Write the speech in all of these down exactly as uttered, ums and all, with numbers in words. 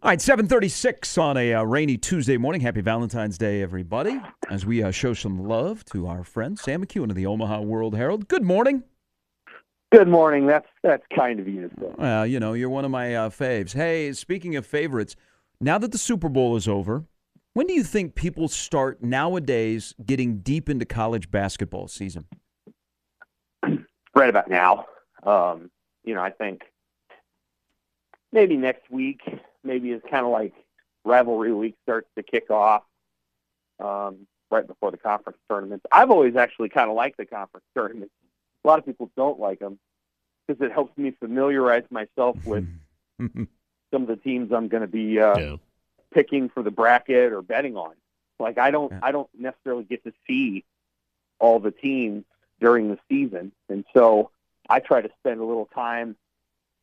All right, seven thirty-six on a uh, rainy Tuesday morning. Happy Valentine's Day, everybody, as we uh, show some love to our friend Sam McKewon of the Omaha World-Herald. Good morning. Good morning. That's that's kind of you. Well, uh, you know, you're one of my uh, faves. Hey, speaking of favorites, now that the Super Bowl is over, when do you think people start nowadays getting deep into college basketball season? Right about now. Um, you know, I think maybe next week. Maybe it's kind of like rivalry week starts to kick off um, right before the conference tournaments. I've always actually kind of liked the conference tournaments. A lot of people don't like them because it helps me familiarize myself with some of the teams I'm going to be uh, yeah. picking for the bracket or betting on. Like I don't, yeah. I don't necessarily get to see all the teams during the season, and so I try to spend a little time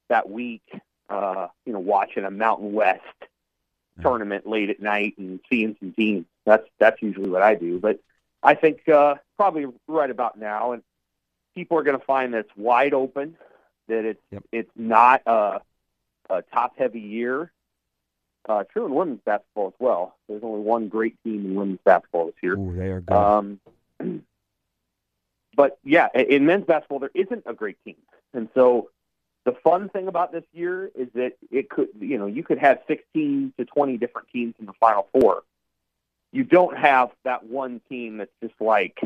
that week. Uh, you know, watching a Mountain West tournament late at night and seeing some teams. That's that's usually what I do. But I think uh, probably right about now, and people are going to find that it's wide open, that it's yep. it's not a, a top-heavy year. Uh, true in women's basketball as well. There's only one great team in women's basketball this year. Ooh, they are good. Um, but, yeah, in men's basketball, there isn't a great team. And so the fun thing about this year is that it could, you know, you could have sixteen to twenty different teams in the Final Four. You don't have that one team that's just like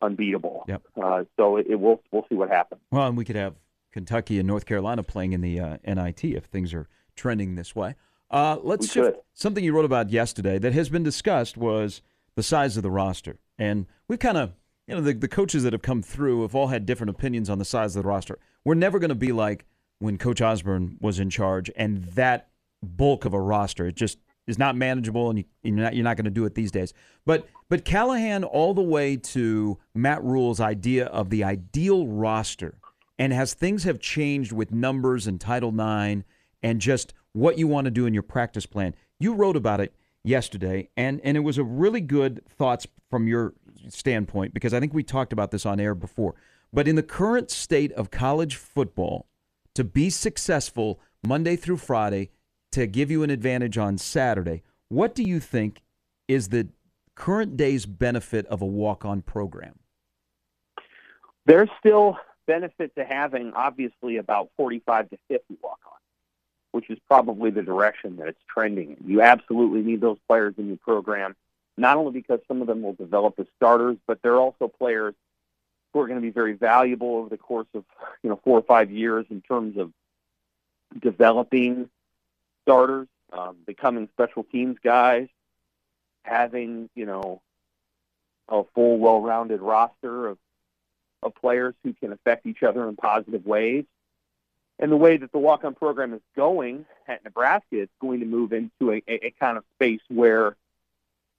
unbeatable. Yep. Uh, so it, it will, we'll see what happens. Well, and we could have Kentucky and North Carolina playing in the uh, N I T if things are trending this way. Uh, let's shift. Something you wrote about yesterday that has been discussed was the size of the roster, and we've kind of. You know, the, the coaches that have come through have all had different opinions on the size of the roster. We're never going to be like when Coach Osborne was in charge and that bulk of a roster. It just is not manageable, and you, you're not, you're not going to do it these days. But but Callahan all the way to Matt Rhule's idea of the ideal roster, and as things have changed with numbers and Title nine and just what you want to do in your practice plan. You wrote about it yesterday, and, and it was a really good thoughts from your standpoint, because I think we talked about this on air before, but in the current state of college football, to be successful Monday through Friday, to give you an advantage on Saturday, what do you think is the current day's benefit of a walk-on program? There's still benefit to having, obviously, about forty-five to fifty walk-ons, which is probably the direction that it's trending in. You absolutely need those players in your program, not only because some of them will develop as starters, but they're also players who are going to be very valuable over the course of, you know, four or five years in terms of developing starters, um, becoming special teams guys, having, you know, a full, well-rounded roster of, of players who can affect each other in positive ways. And the way that the walk-on program is going at Nebraska, it's going to move into a, a, a kind of space where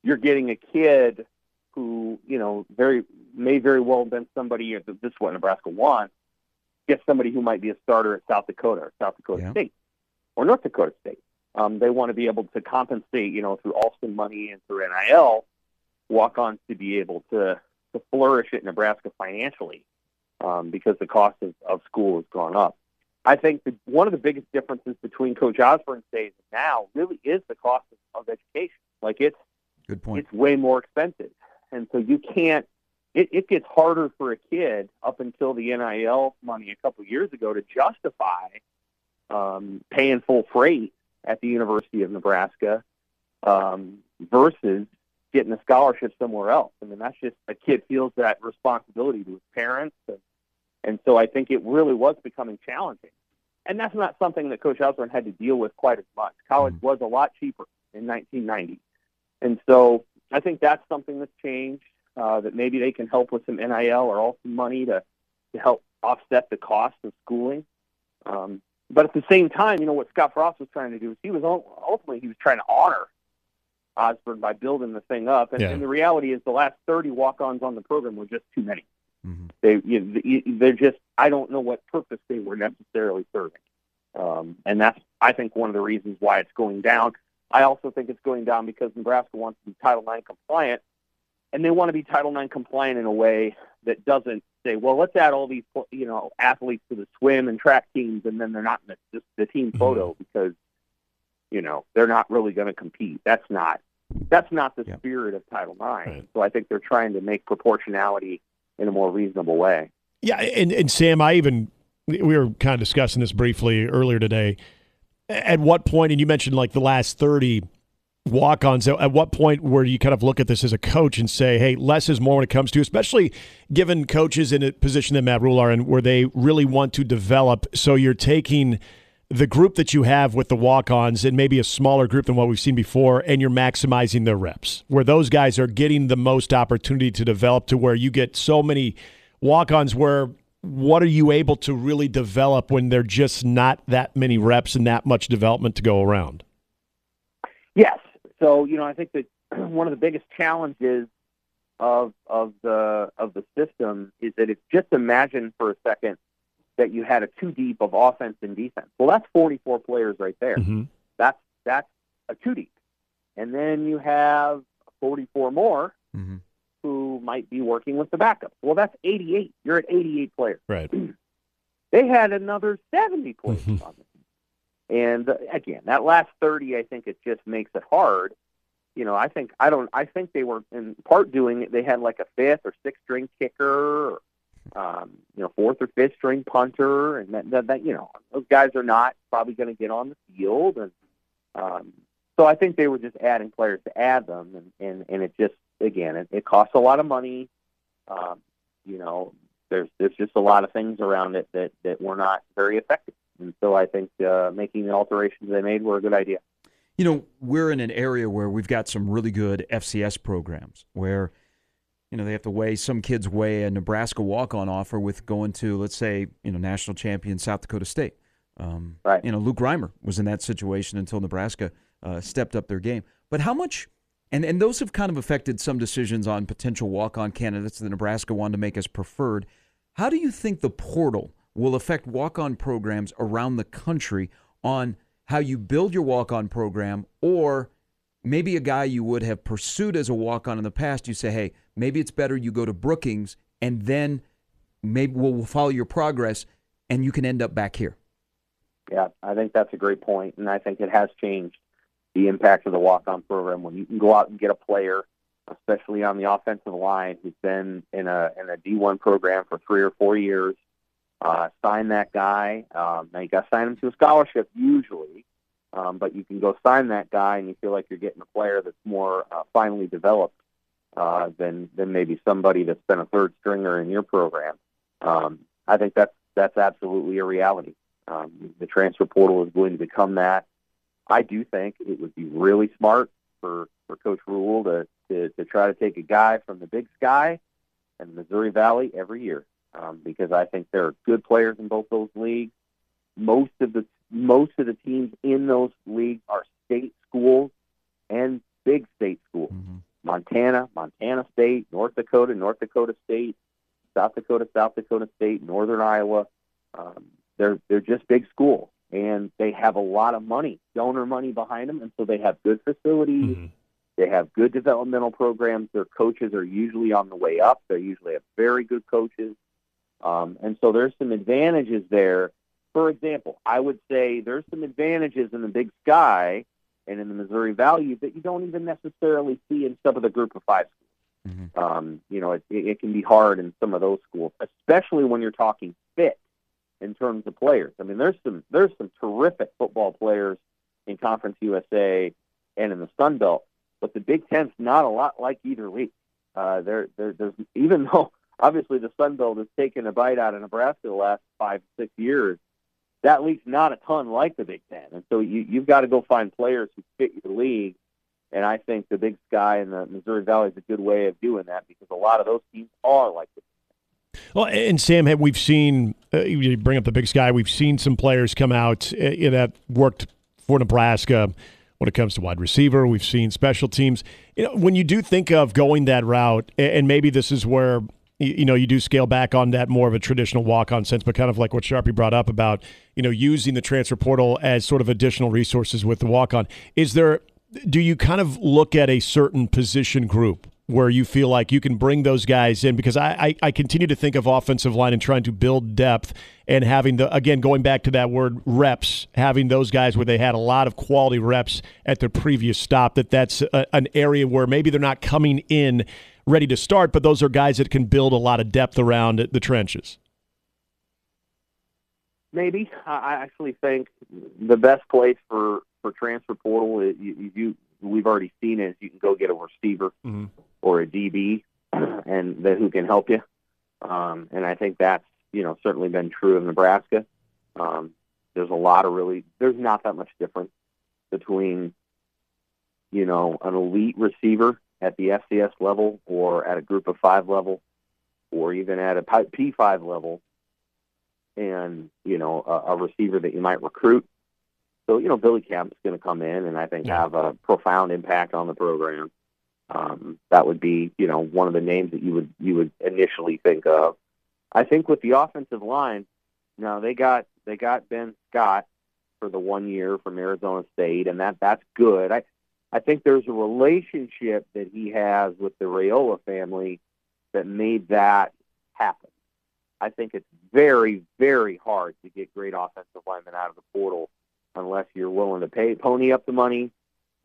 you're getting a kid who, you know, very may very well have been somebody, this is what Nebraska wants, get somebody who might be a starter at South Dakota or South Dakota yeah. State or North Dakota State. Um, they want to be able to compensate, you know, through Alston money and through N I L, walk-ons to be able to, to flourish at Nebraska financially um, because the cost of, of school has gone up. I think the, one of the biggest differences between Coach Osborne's days and now really is the cost of, of education. Like it's Good point. It's way more expensive. And so you can't it, – it gets harder for a kid up until the N I L money a couple of years ago to justify um, paying full freight at the University of Nebraska um, versus getting a scholarship somewhere else. I mean, that's just – a kid feels that responsibility to his parents. And, and so I think it really was becoming challenging. And that's not something that Coach Osborne had to deal with quite as much. College mm-hmm. was a lot cheaper in nineteen ninety. And so I think that's something that's changed, uh, that maybe they can help with some N I L or all some money to, to help offset the cost of schooling. Um, But at the same time, you know, what Scott Frost was trying to do is he was ultimately he was trying to honor Osborne by building the thing up. And, yeah. and the reality is the last thirty walk-ons on the program were just too many. Mm-hmm. They, you know, they're just, I don't know what purpose they were necessarily serving. Um, and that's, I think, one of the reasons why it's going down. I also think it's going down because Nebraska wants to be Title nine compliant, and they want to be Title nine compliant in a way that doesn't say, well, let's add all these, you know, athletes to the swim and track teams, and then they're not in the, the team photo mm-hmm. because, you know, they're not really going to compete. That's not that's not the yep. spirit of Title nine. Right. So I think they're trying to make proportionality in a more reasonable way. Yeah, and, and Sam, I even – we were kind of discussing this briefly earlier today. At what point – and you mentioned like the last thirty – walk-ons, at what point where you kind of look at this as a coach and say, hey, less is more when it comes to, especially given coaches in a position that Matt Rhule are in where they really want to develop. So you're taking the group that you have with the walk-ons and maybe a smaller group than what we've seen before, and you're maximizing their reps, where those guys are getting the most opportunity to develop, to where you get so many walk-ons where what are you able to really develop when they're just not that many reps and that much development to go around? Yes. So, you know, I think that one of the biggest challenges of of the of the system is that if just imagine for a second that you had a two deep of offense and defense. Well, that's forty-four players right there. Mm-hmm. That's that's a two deep, and then you have forty-four more mm-hmm. who might be working with the backups. Well, that's eighty-eight. You're at eighty-eight players. Right. They had another seventy players mm-hmm. on this. And again, that last thirty, I think it just makes it hard. You know, I think I don't. I think they were in part doing it. They had like a fifth or sixth string kicker, or, um, you know, fourth or fifth string punter, and that, that, that you know, those guys are not probably going to get on the field. And um, so I think they were just adding players to add them, and, and, and it just again, it, it costs a lot of money. Um, you know, there's there's just a lot of things around it that that were not very effective. And so I think uh, making the alterations they made were a good idea. You know, we're in an area where we've got some really good F C S programs where, you know, they have to weigh, some kids weigh a Nebraska walk-on offer with going to, let's say, you know, national champion South Dakota State. Um, right. You know, Luke Reimer was in that situation until Nebraska uh, stepped up their game. But how much, and, and those have kind of affected some decisions on potential walk-on candidates that Nebraska wanted to make as preferred. How do you think the portal will affect walk-on programs around the country on how you build your walk-on program, or maybe a guy you would have pursued as a walk-on in the past, you say, hey, maybe it's better you go to Brookings, and then maybe we'll follow your progress, and you can end up back here? Yeah, I think that's a great point, and I think it has changed the impact of the walk-on program. When you can go out and get a player, especially on the offensive line, who's been in a, in a D one program for three or four years, Uh, sign that guy. Um, now you got to sign him to a scholarship usually, um, but you can go sign that guy, and you feel like you're getting a player that's more uh, finely developed uh, than than maybe somebody that's been a third stringer in your program. Um, I think that's that's absolutely a reality. Um, the transfer portal is going to become that. I do think it would be really smart for, for Coach Rhule to, to to try to take a guy from the Big Sky and Missouri Valley every year. Um, because I think there are good players in both those leagues. Most of the most of the teams in those leagues are state schools and big state schools. Mm-hmm. Montana, Montana State, North Dakota, North Dakota State, South Dakota, South Dakota State, Northern Iowa. Um, they're they're just big schools, and they have a lot of money, donor money behind them, and so they have good facilities. Mm-hmm. They have good developmental programs. Their coaches are usually on the way up. They usually have very good coaches. Um, and so there's some advantages there. For example, I would say there's some advantages in the Big Sky and in the Missouri Valley that you don't even necessarily see in some of the group of five schools. Mm-hmm. Um, you know, it, it can be hard in some of those schools, especially when you're talking fit in terms of players. I mean, there's some there's some terrific football players in Conference U S A and in the Sun Belt, but the Big Ten's not a lot like either league. Uh, there, there, there's even though. Obviously, the Sun Belt has taken a bite out of Nebraska the last five, six years. That league's not a ton like the Big Ten. And so you, you've got to go find players who fit your league. And I think the Big Sky and the Missouri Valley is a good way of doing that because a lot of those teams are like the Big Well, and Sam, we've seen uh, you bring up the Big Sky. We've seen some players come out uh, that worked for Nebraska when it comes to wide receiver. We've seen special teams. You know, when you do think of going that route, and maybe this is where you know you do scale back on that more of a traditional walk-on sense, but kind of like what Sharpie brought up about you know using the transfer portal as sort of additional resources with the walk-on. Is there? Do you kind of look at a certain position group where you feel like you can bring those guys in? Because I, I, I continue to think of offensive line and trying to build depth and having the, again, going back to that word reps, having those guys where they had a lot of quality reps at their previous stop, that that's a, an area where maybe they're not coming in ready to start, but those are guys that can build a lot of depth around the trenches. Maybe. I actually think the best place for, for transfer portal, is you, you we've already seen it, is you can go get a receiver mm-hmm. or a D B and then who can help you. Um, and I think that's, you know, certainly been true of Nebraska. Um, there's a lot of really, there's not that much difference between, you know, an elite receiver at the F C S level or at a group of five level or even at a P five level and, you know, a, a receiver that you might recruit. So, you know, Billy Camp's going to come in and I think have a profound impact on the program. Um, that would be, you know, one of the names that you would you would initially think of. I think with the offensive line, now they got they got Ben Scott for the one year from Arizona State, and that that's good. I I think there's a relationship that he has with the Raiola family that made that happen. I think it's very, very hard to get great offensive linemen out of the portal unless you're willing to pay pony up the money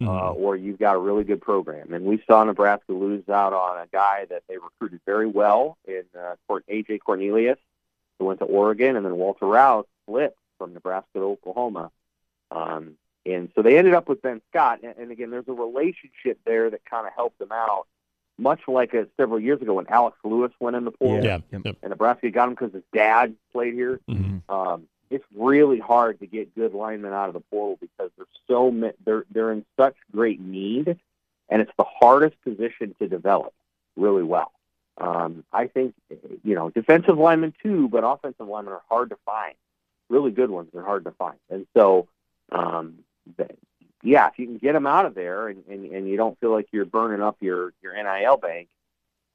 uh, or you've got a really good program. And we saw Nebraska lose out on a guy that they recruited very well in uh, A J Cornelius, who went to Oregon, and then Walter Rouse flipped from Nebraska to Oklahoma. Um, and so they ended up with Ben Scott. And, and again, there's a relationship there that kind of helped them out, much like a, several years ago when Alex Lewis went in the portal. Yeah. And Nebraska got him because his dad played here. Mm-hmm. Um It's really hard to get good linemen out of the portal because they're so they're they're in such great need, and it's the hardest position to develop really well. Um, I think you know defensive linemen too, but offensive linemen are hard to find. Really good ones are hard to find, and so um, yeah, if you can get them out of there, and, and, and you don't feel like you're burning up your your N I L bank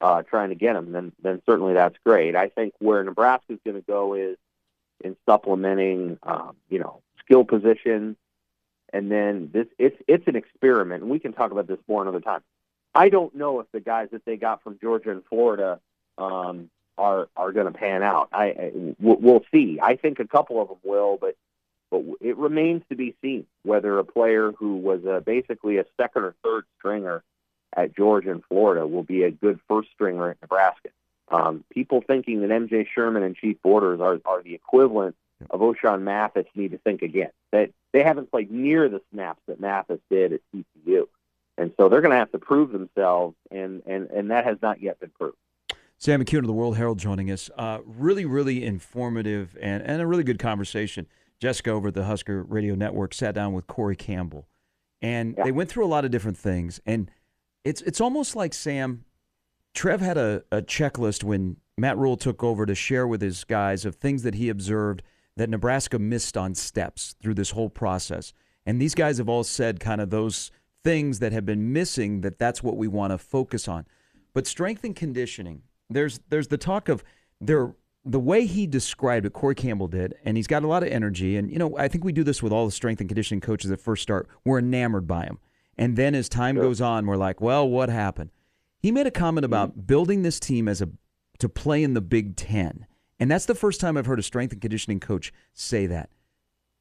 uh, trying to get them, then then certainly that's great. I think where Nebraska's going to go is in supplementing, um, you know, skill position. And then this it's it's an experiment, and we can talk about this more another time. I don't know if the guys that they got from Georgia and Florida um, are are going to pan out. I, I We'll see. I think a couple of them will, but, but it remains to be seen whether a player who was a, basically a second or third stringer at Georgia and Florida will be a good first stringer at Nebraska. Um, people thinking that M J Sherman and Chief Borders are, are the equivalent of O'Shawn Mathis need to think again. They, they haven't played near the snaps that Mathis did at T C U. And so they're going to have to prove themselves, and, and, and that has not yet been proved. Sam McKewon of the World Herald joining us. Uh, really, really informative and, and a really good conversation. Jessica over at the Husker Radio Network sat down with Corey Campbell. And yeah. they went through a lot of different things. And it's it's almost like, Sam, Trev had a, a checklist when Matt Rhule took over to share with his guys of things that he observed that Nebraska missed on steps through this whole process. And these guys have all said kind of those things that have been missing, that that's what we want to focus on. But strength and conditioning, there's there's the talk of there, the way he described it, Corey Campbell did, and he's got a lot of energy. And, you know, I think we do this with all the strength and conditioning coaches that first start. We're enamored by him. And then as time sure. goes on, we're like, well, what happened? He made a comment about building this team as a to play in the Big Ten. And that's the first time I've heard a strength and conditioning coach say that.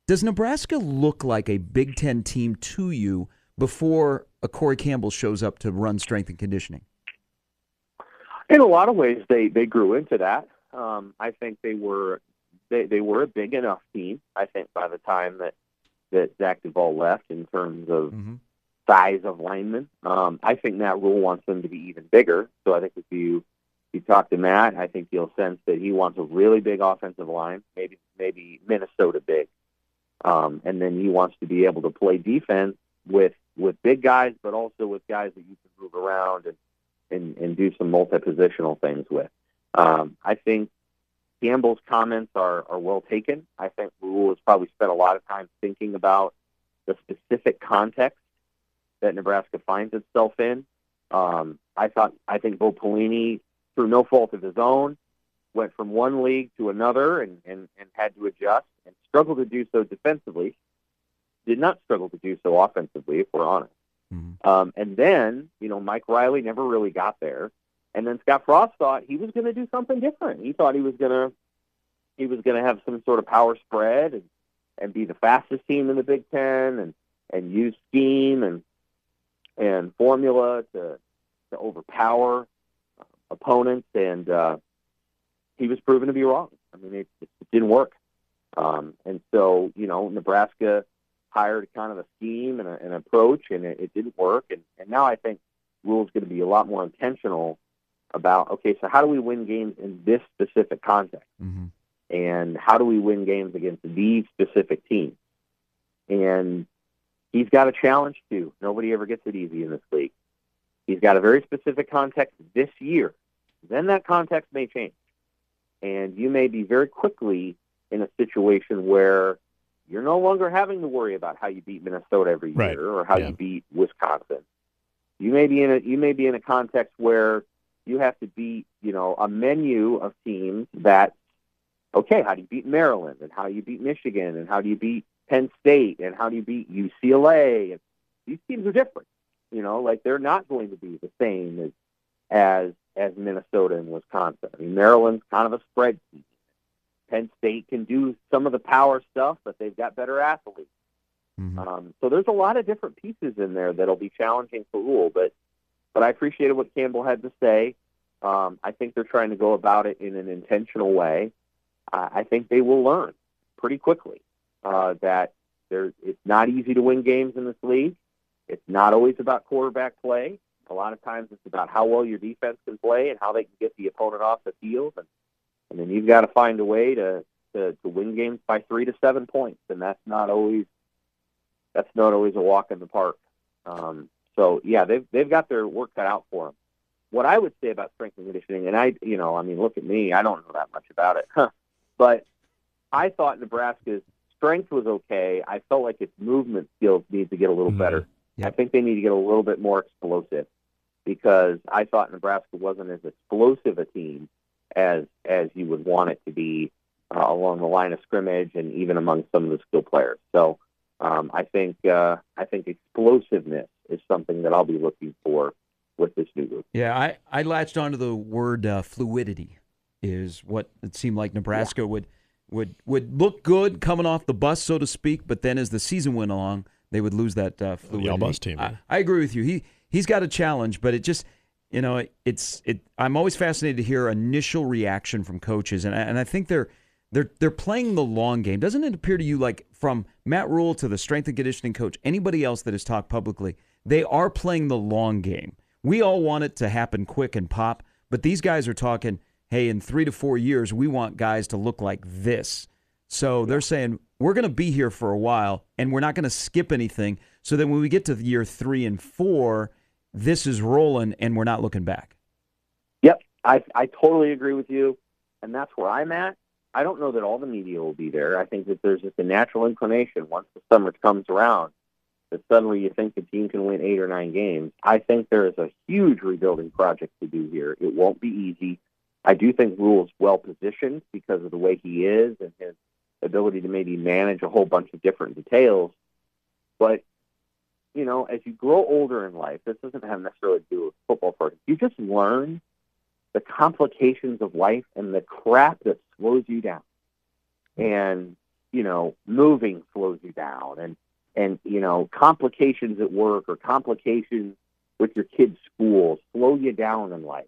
Does Nebraska look like a Big Ten team to you before a Corey Campbell shows up to run strength and conditioning? In a lot of ways, they, they grew into that. Um, I think they were they, they were a big enough team, I think, by the time that, that Zach Duvall left in terms of mm-hmm. – size of linemen. Um, I think Matt Rhule wants them to be even bigger. So I think if you you talk to Matt, I think you'll sense that he wants a really big offensive line, maybe maybe Minnesota big, um, and then he wants to be able to play defense with with big guys, but also with guys that you can move around and and, and do some multi-positional things with. Um, I think Campbell's comments are, are well taken. I think Rhule has probably spent a lot of time thinking about the specific context that Nebraska finds itself in. Um, I thought, I think Bo Pelini, through no fault of his own, went from one league to another and, and, and had to adjust and struggled to do so defensively, did not struggle to do so offensively, if we're honest. Mm-hmm. Um, and then, you know, Mike Riley never really got there. And then Scott Frost thought he was going to do something different. He thought he was going to he was going to have some sort of power spread and, and be the fastest team in the Big Ten and, and use scheme and and formula to to overpower opponents. And uh, he was proven to be wrong. I mean, it, it didn't work. Um, and so, you know, Nebraska hired kind of a scheme and a, an approach, and it, it didn't work. And, and now I think Rhule's going to be a lot more intentional about, okay, so how do we win games in this specific context? Mm-hmm. And how do we win games against these specific teams? And he's got a challenge, too. Nobody ever gets it easy in this league. He's got a very specific context this year. Then that context may change. And you may be very quickly in a situation where you're no longer having to worry about how you beat Minnesota every year, right, or how yeah. you beat Wisconsin. You may be in a you may be in a context where you have to beat, you know, a menu of teams that, okay, how do you beat Maryland, and how do you beat Michigan, and how do you beat Penn State, and how do you beat U C L A? And these teams are different. You know, like they're not going to be the same as as as Minnesota and Wisconsin. I mean, Maryland's kind of a spread team. Penn State can do some of the power stuff, but they've got better athletes. Mm-hmm. Um, so there's a lot of different pieces in there that'll be challenging for Rhule, but but I appreciated what Campbell had to say. Um, I think they're trying to go about it in an intentional way. Uh, I think they will learn pretty quickly uh, that there's, it's not easy to win games in this league. It's not always about quarterback play. A lot of times it's about how well your defense can play and how they can get the opponent off the field. And, and then you've got to find a way to, to, to win games by three to seven points, and that's not always that's not always a walk in the park. Um, so yeah, they've they've got their work cut out for them. What I would say about strength and conditioning, and I you know I mean look at me, I don't know that much about it, huh. But I thought Nebraska's strength was okay. I felt like its movement skills need to get a little mm-hmm. better. Yep. I think they need to get a little bit more explosive, because I thought Nebraska wasn't as explosive a team as as you would want it to be uh, along the line of scrimmage and even among some of the skill players. So um, I think uh, I think explosiveness is something that I'll be looking for with this new group. Yeah, I, I latched onto the word uh, fluidity is what it seemed like Nebraska yeah. would would would look good coming off the bus, so to speak, but then as the season went along, they would lose that uh, fluidity. The all-bus team. I, I agree with you. He he's got a challenge, but it just. You know, it's it. I'm always fascinated to hear initial reaction from coaches, and I, and I think they're they're they're playing the long game. Doesn't it appear to you, like from Matt Rhule to the strength and conditioning coach, anybody else that has talked publicly, they are playing the long game. We all want it to happen quick and pop, but these guys are talking, hey, in three to four years, we want guys to look like this. So they're saying we're going to be here for a while, and we're not going to skip anything. So then when we get to year three and four. This is rolling, and we're not looking back. Yep, I I totally agree with you, and that's where I'm at. I don't know that all the media will be there. I think that there's just a natural inclination once the summer comes around that suddenly you think the team can win eight or nine games. I think there is a huge rebuilding project to do here. It won't be easy. I do think Rhule's well-positioned because of the way he is and his ability to maybe manage a whole bunch of different details, but you know, as you grow older in life, this doesn't have necessarily to do with football for you. You just learn the complications of life and the crap that slows you down. And, you know, moving slows you down. And, and you know, complications at work or complications with your kid's school slow you down in life.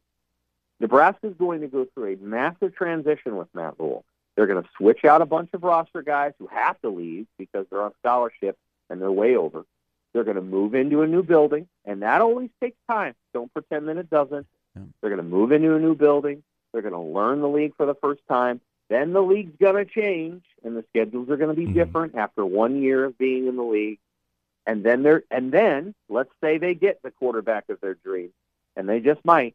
Nebraska's going to go through a massive transition with Matt Rhule. They're going to switch out a bunch of roster guys who have to leave because they're on scholarship and they're way over. They're going to move into a new building, and that always takes time. Don't pretend that it doesn't. They're going to move into a new building. They're going to learn the league for the first time. Then the league's going to change, and the schedules are going to be mm-hmm. different after one year of being in the league. And then they're and then let's say they get the quarterback of their dream, and they just might.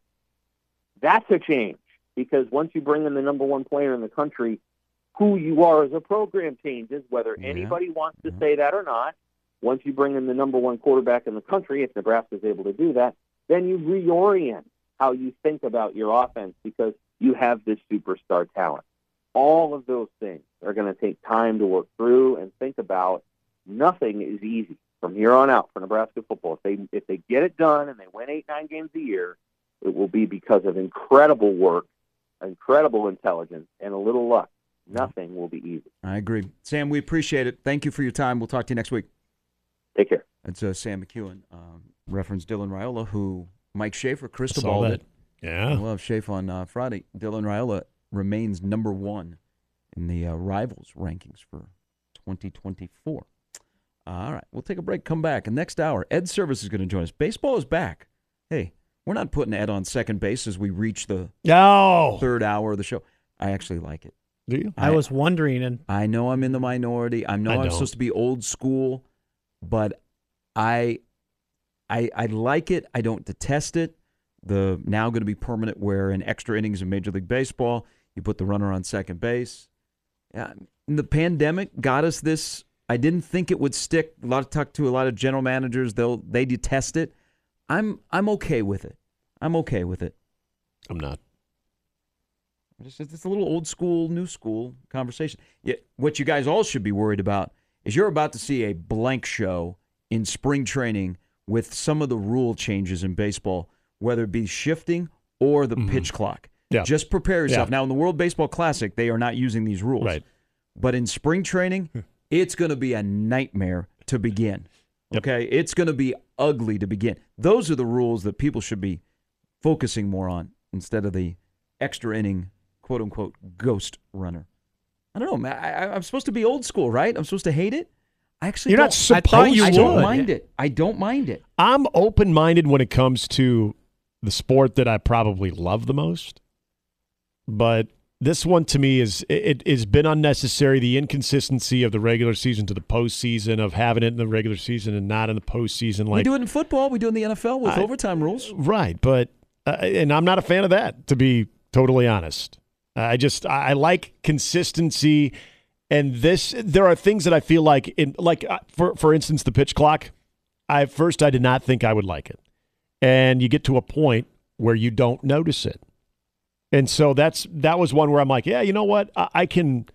That's a change. because once you bring in the number one player in the country, who you are as a program changes, whether yeah. anybody wants to yeah. say that or not. Once you bring in the number one quarterback in the country, if Nebraska's able to do that, then you reorient how you think about your offense because you have this superstar talent. All of those things are going to take time to work through and think about. Nothing is easy from here on out for Nebraska football. If they if they get it done and they win eight, nine games a year, it will be because of incredible work, incredible intelligence, and a little luck. Nothing will be easy. I agree. Sam, we appreciate it. Thank you for your time. We'll talk to you next week. Take care. That's uh, Sam McKewon. Um, referenced Dylan Raiola, who Mike Schaefer, Cristobal. That. Yeah. I love Schaefer on uh, Friday. Dylan Raiola remains number one in the uh, rivals rankings for twenty twenty-four. Uh, all right. We'll take a break. Come back. And next hour, Ed Service is going to join us. Baseball is back. Hey, we're not putting Ed on second base as we reach the no. third hour of the show. I actually like it. Do you? I, I was wondering. and I know I'm in the minority. I know I I'm supposed to be old school. But I, I I like it. I don't detest it. The now going to be permanent where in extra innings in Major League Baseball, you put the runner on second base. Yeah, the pandemic got us this. I didn't think it would stick. A lot of talk to a lot of general managers. They'll they detest it. I'm I'm okay with it. I'm okay with it. I'm not. It's, just, it's a little old school, new school conversation. Yeah, what you guys all should be worried about is you're about to see a blank show in spring training with some of the rule changes in baseball, whether it be shifting or the mm-hmm. pitch clock. Yeah. Just prepare yourself. Yeah. Now, in the World Baseball Classic, they are not using these rules. Right. But in spring training, it's going to be a nightmare to begin. Okay, yep. It's going to be ugly to begin. Those are the rules that people should be focusing more on instead of the extra inning, quote-unquote, ghost runner. I don't know, man. I, I'm supposed to be old school, right? I'm supposed to hate it? I actually You're don't. not supposed to. I don't would. mind it. I don't mind it. I'm open-minded when it comes to the sport that I probably love the most. But this one, to me, is it has been unnecessary. The inconsistency of the regular season to the postseason, of having it in the regular season and not in the postseason. Like, we do it in football. We do it in the N F L with I, overtime rules. Right, but uh, and I'm not a fan of that, to be totally honest. I just I like consistency, and this there are things that I feel like in like for for instance the pitch clock. I at first I did not think I would like it, and you get to a point where you don't notice it, and so that's that was one where I'm like, yeah, you know what, I, I can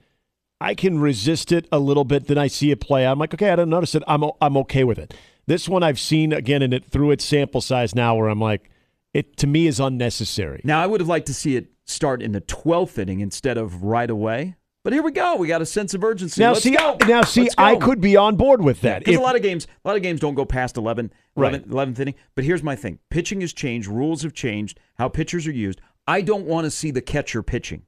I can resist it a little bit. Then I see it play. I'm like, okay, I don't notice it. I'm I'm okay with it. This one I've seen again, and it through its sample size now, where I'm like, it to me is unnecessary. Now I would have liked to see it start in the twelfth inning instead of right away. But here we go. We got a sense of urgency. Now Let's see, go. Now see, go. I could be on board with that. Because yeah, a lot of games, a lot of games don't go past eleven, eleven, right. eleventh inning. But here's my thing: pitching has changed, rules have changed, how pitchers are used. I don't want to see the catcher pitching.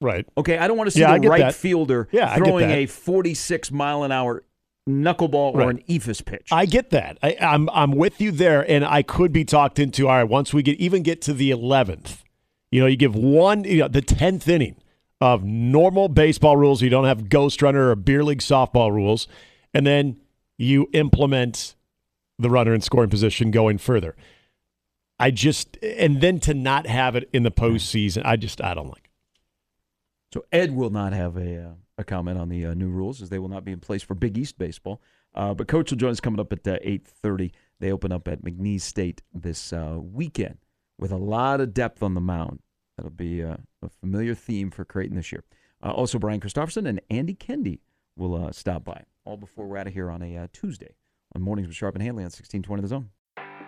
Right. Okay. I don't want to see yeah, the right that. fielder yeah, throwing a forty-six mile an hour knuckleball right. or an ephus pitch. I get that. I, I'm I'm with you there, and I could be talked into. All right, once we get even get to the eleventh. You know, you give one, you know, the tenth inning of normal baseball rules. You don't have ghost runner or beer league softball rules. And then you implement the runner in scoring position going further. I just, and then to not have it in the postseason, I just, I don't like it. So Ed will not have a, uh, a comment on the uh, new rules as they will not be in place for Big East baseball. Uh, but Coach will join us coming up at uh, eight thirty. They open up at McNeese State this uh, weekend, with a lot of depth on the mound. That'll be uh, a familiar theme for Creighton this year. Uh, also, Brian Christopherson and Andy Kendi will uh, stop by, all before we're out of here on a uh, Tuesday on Mornings with Sharp and Hanley on sixteen twenty The Zone.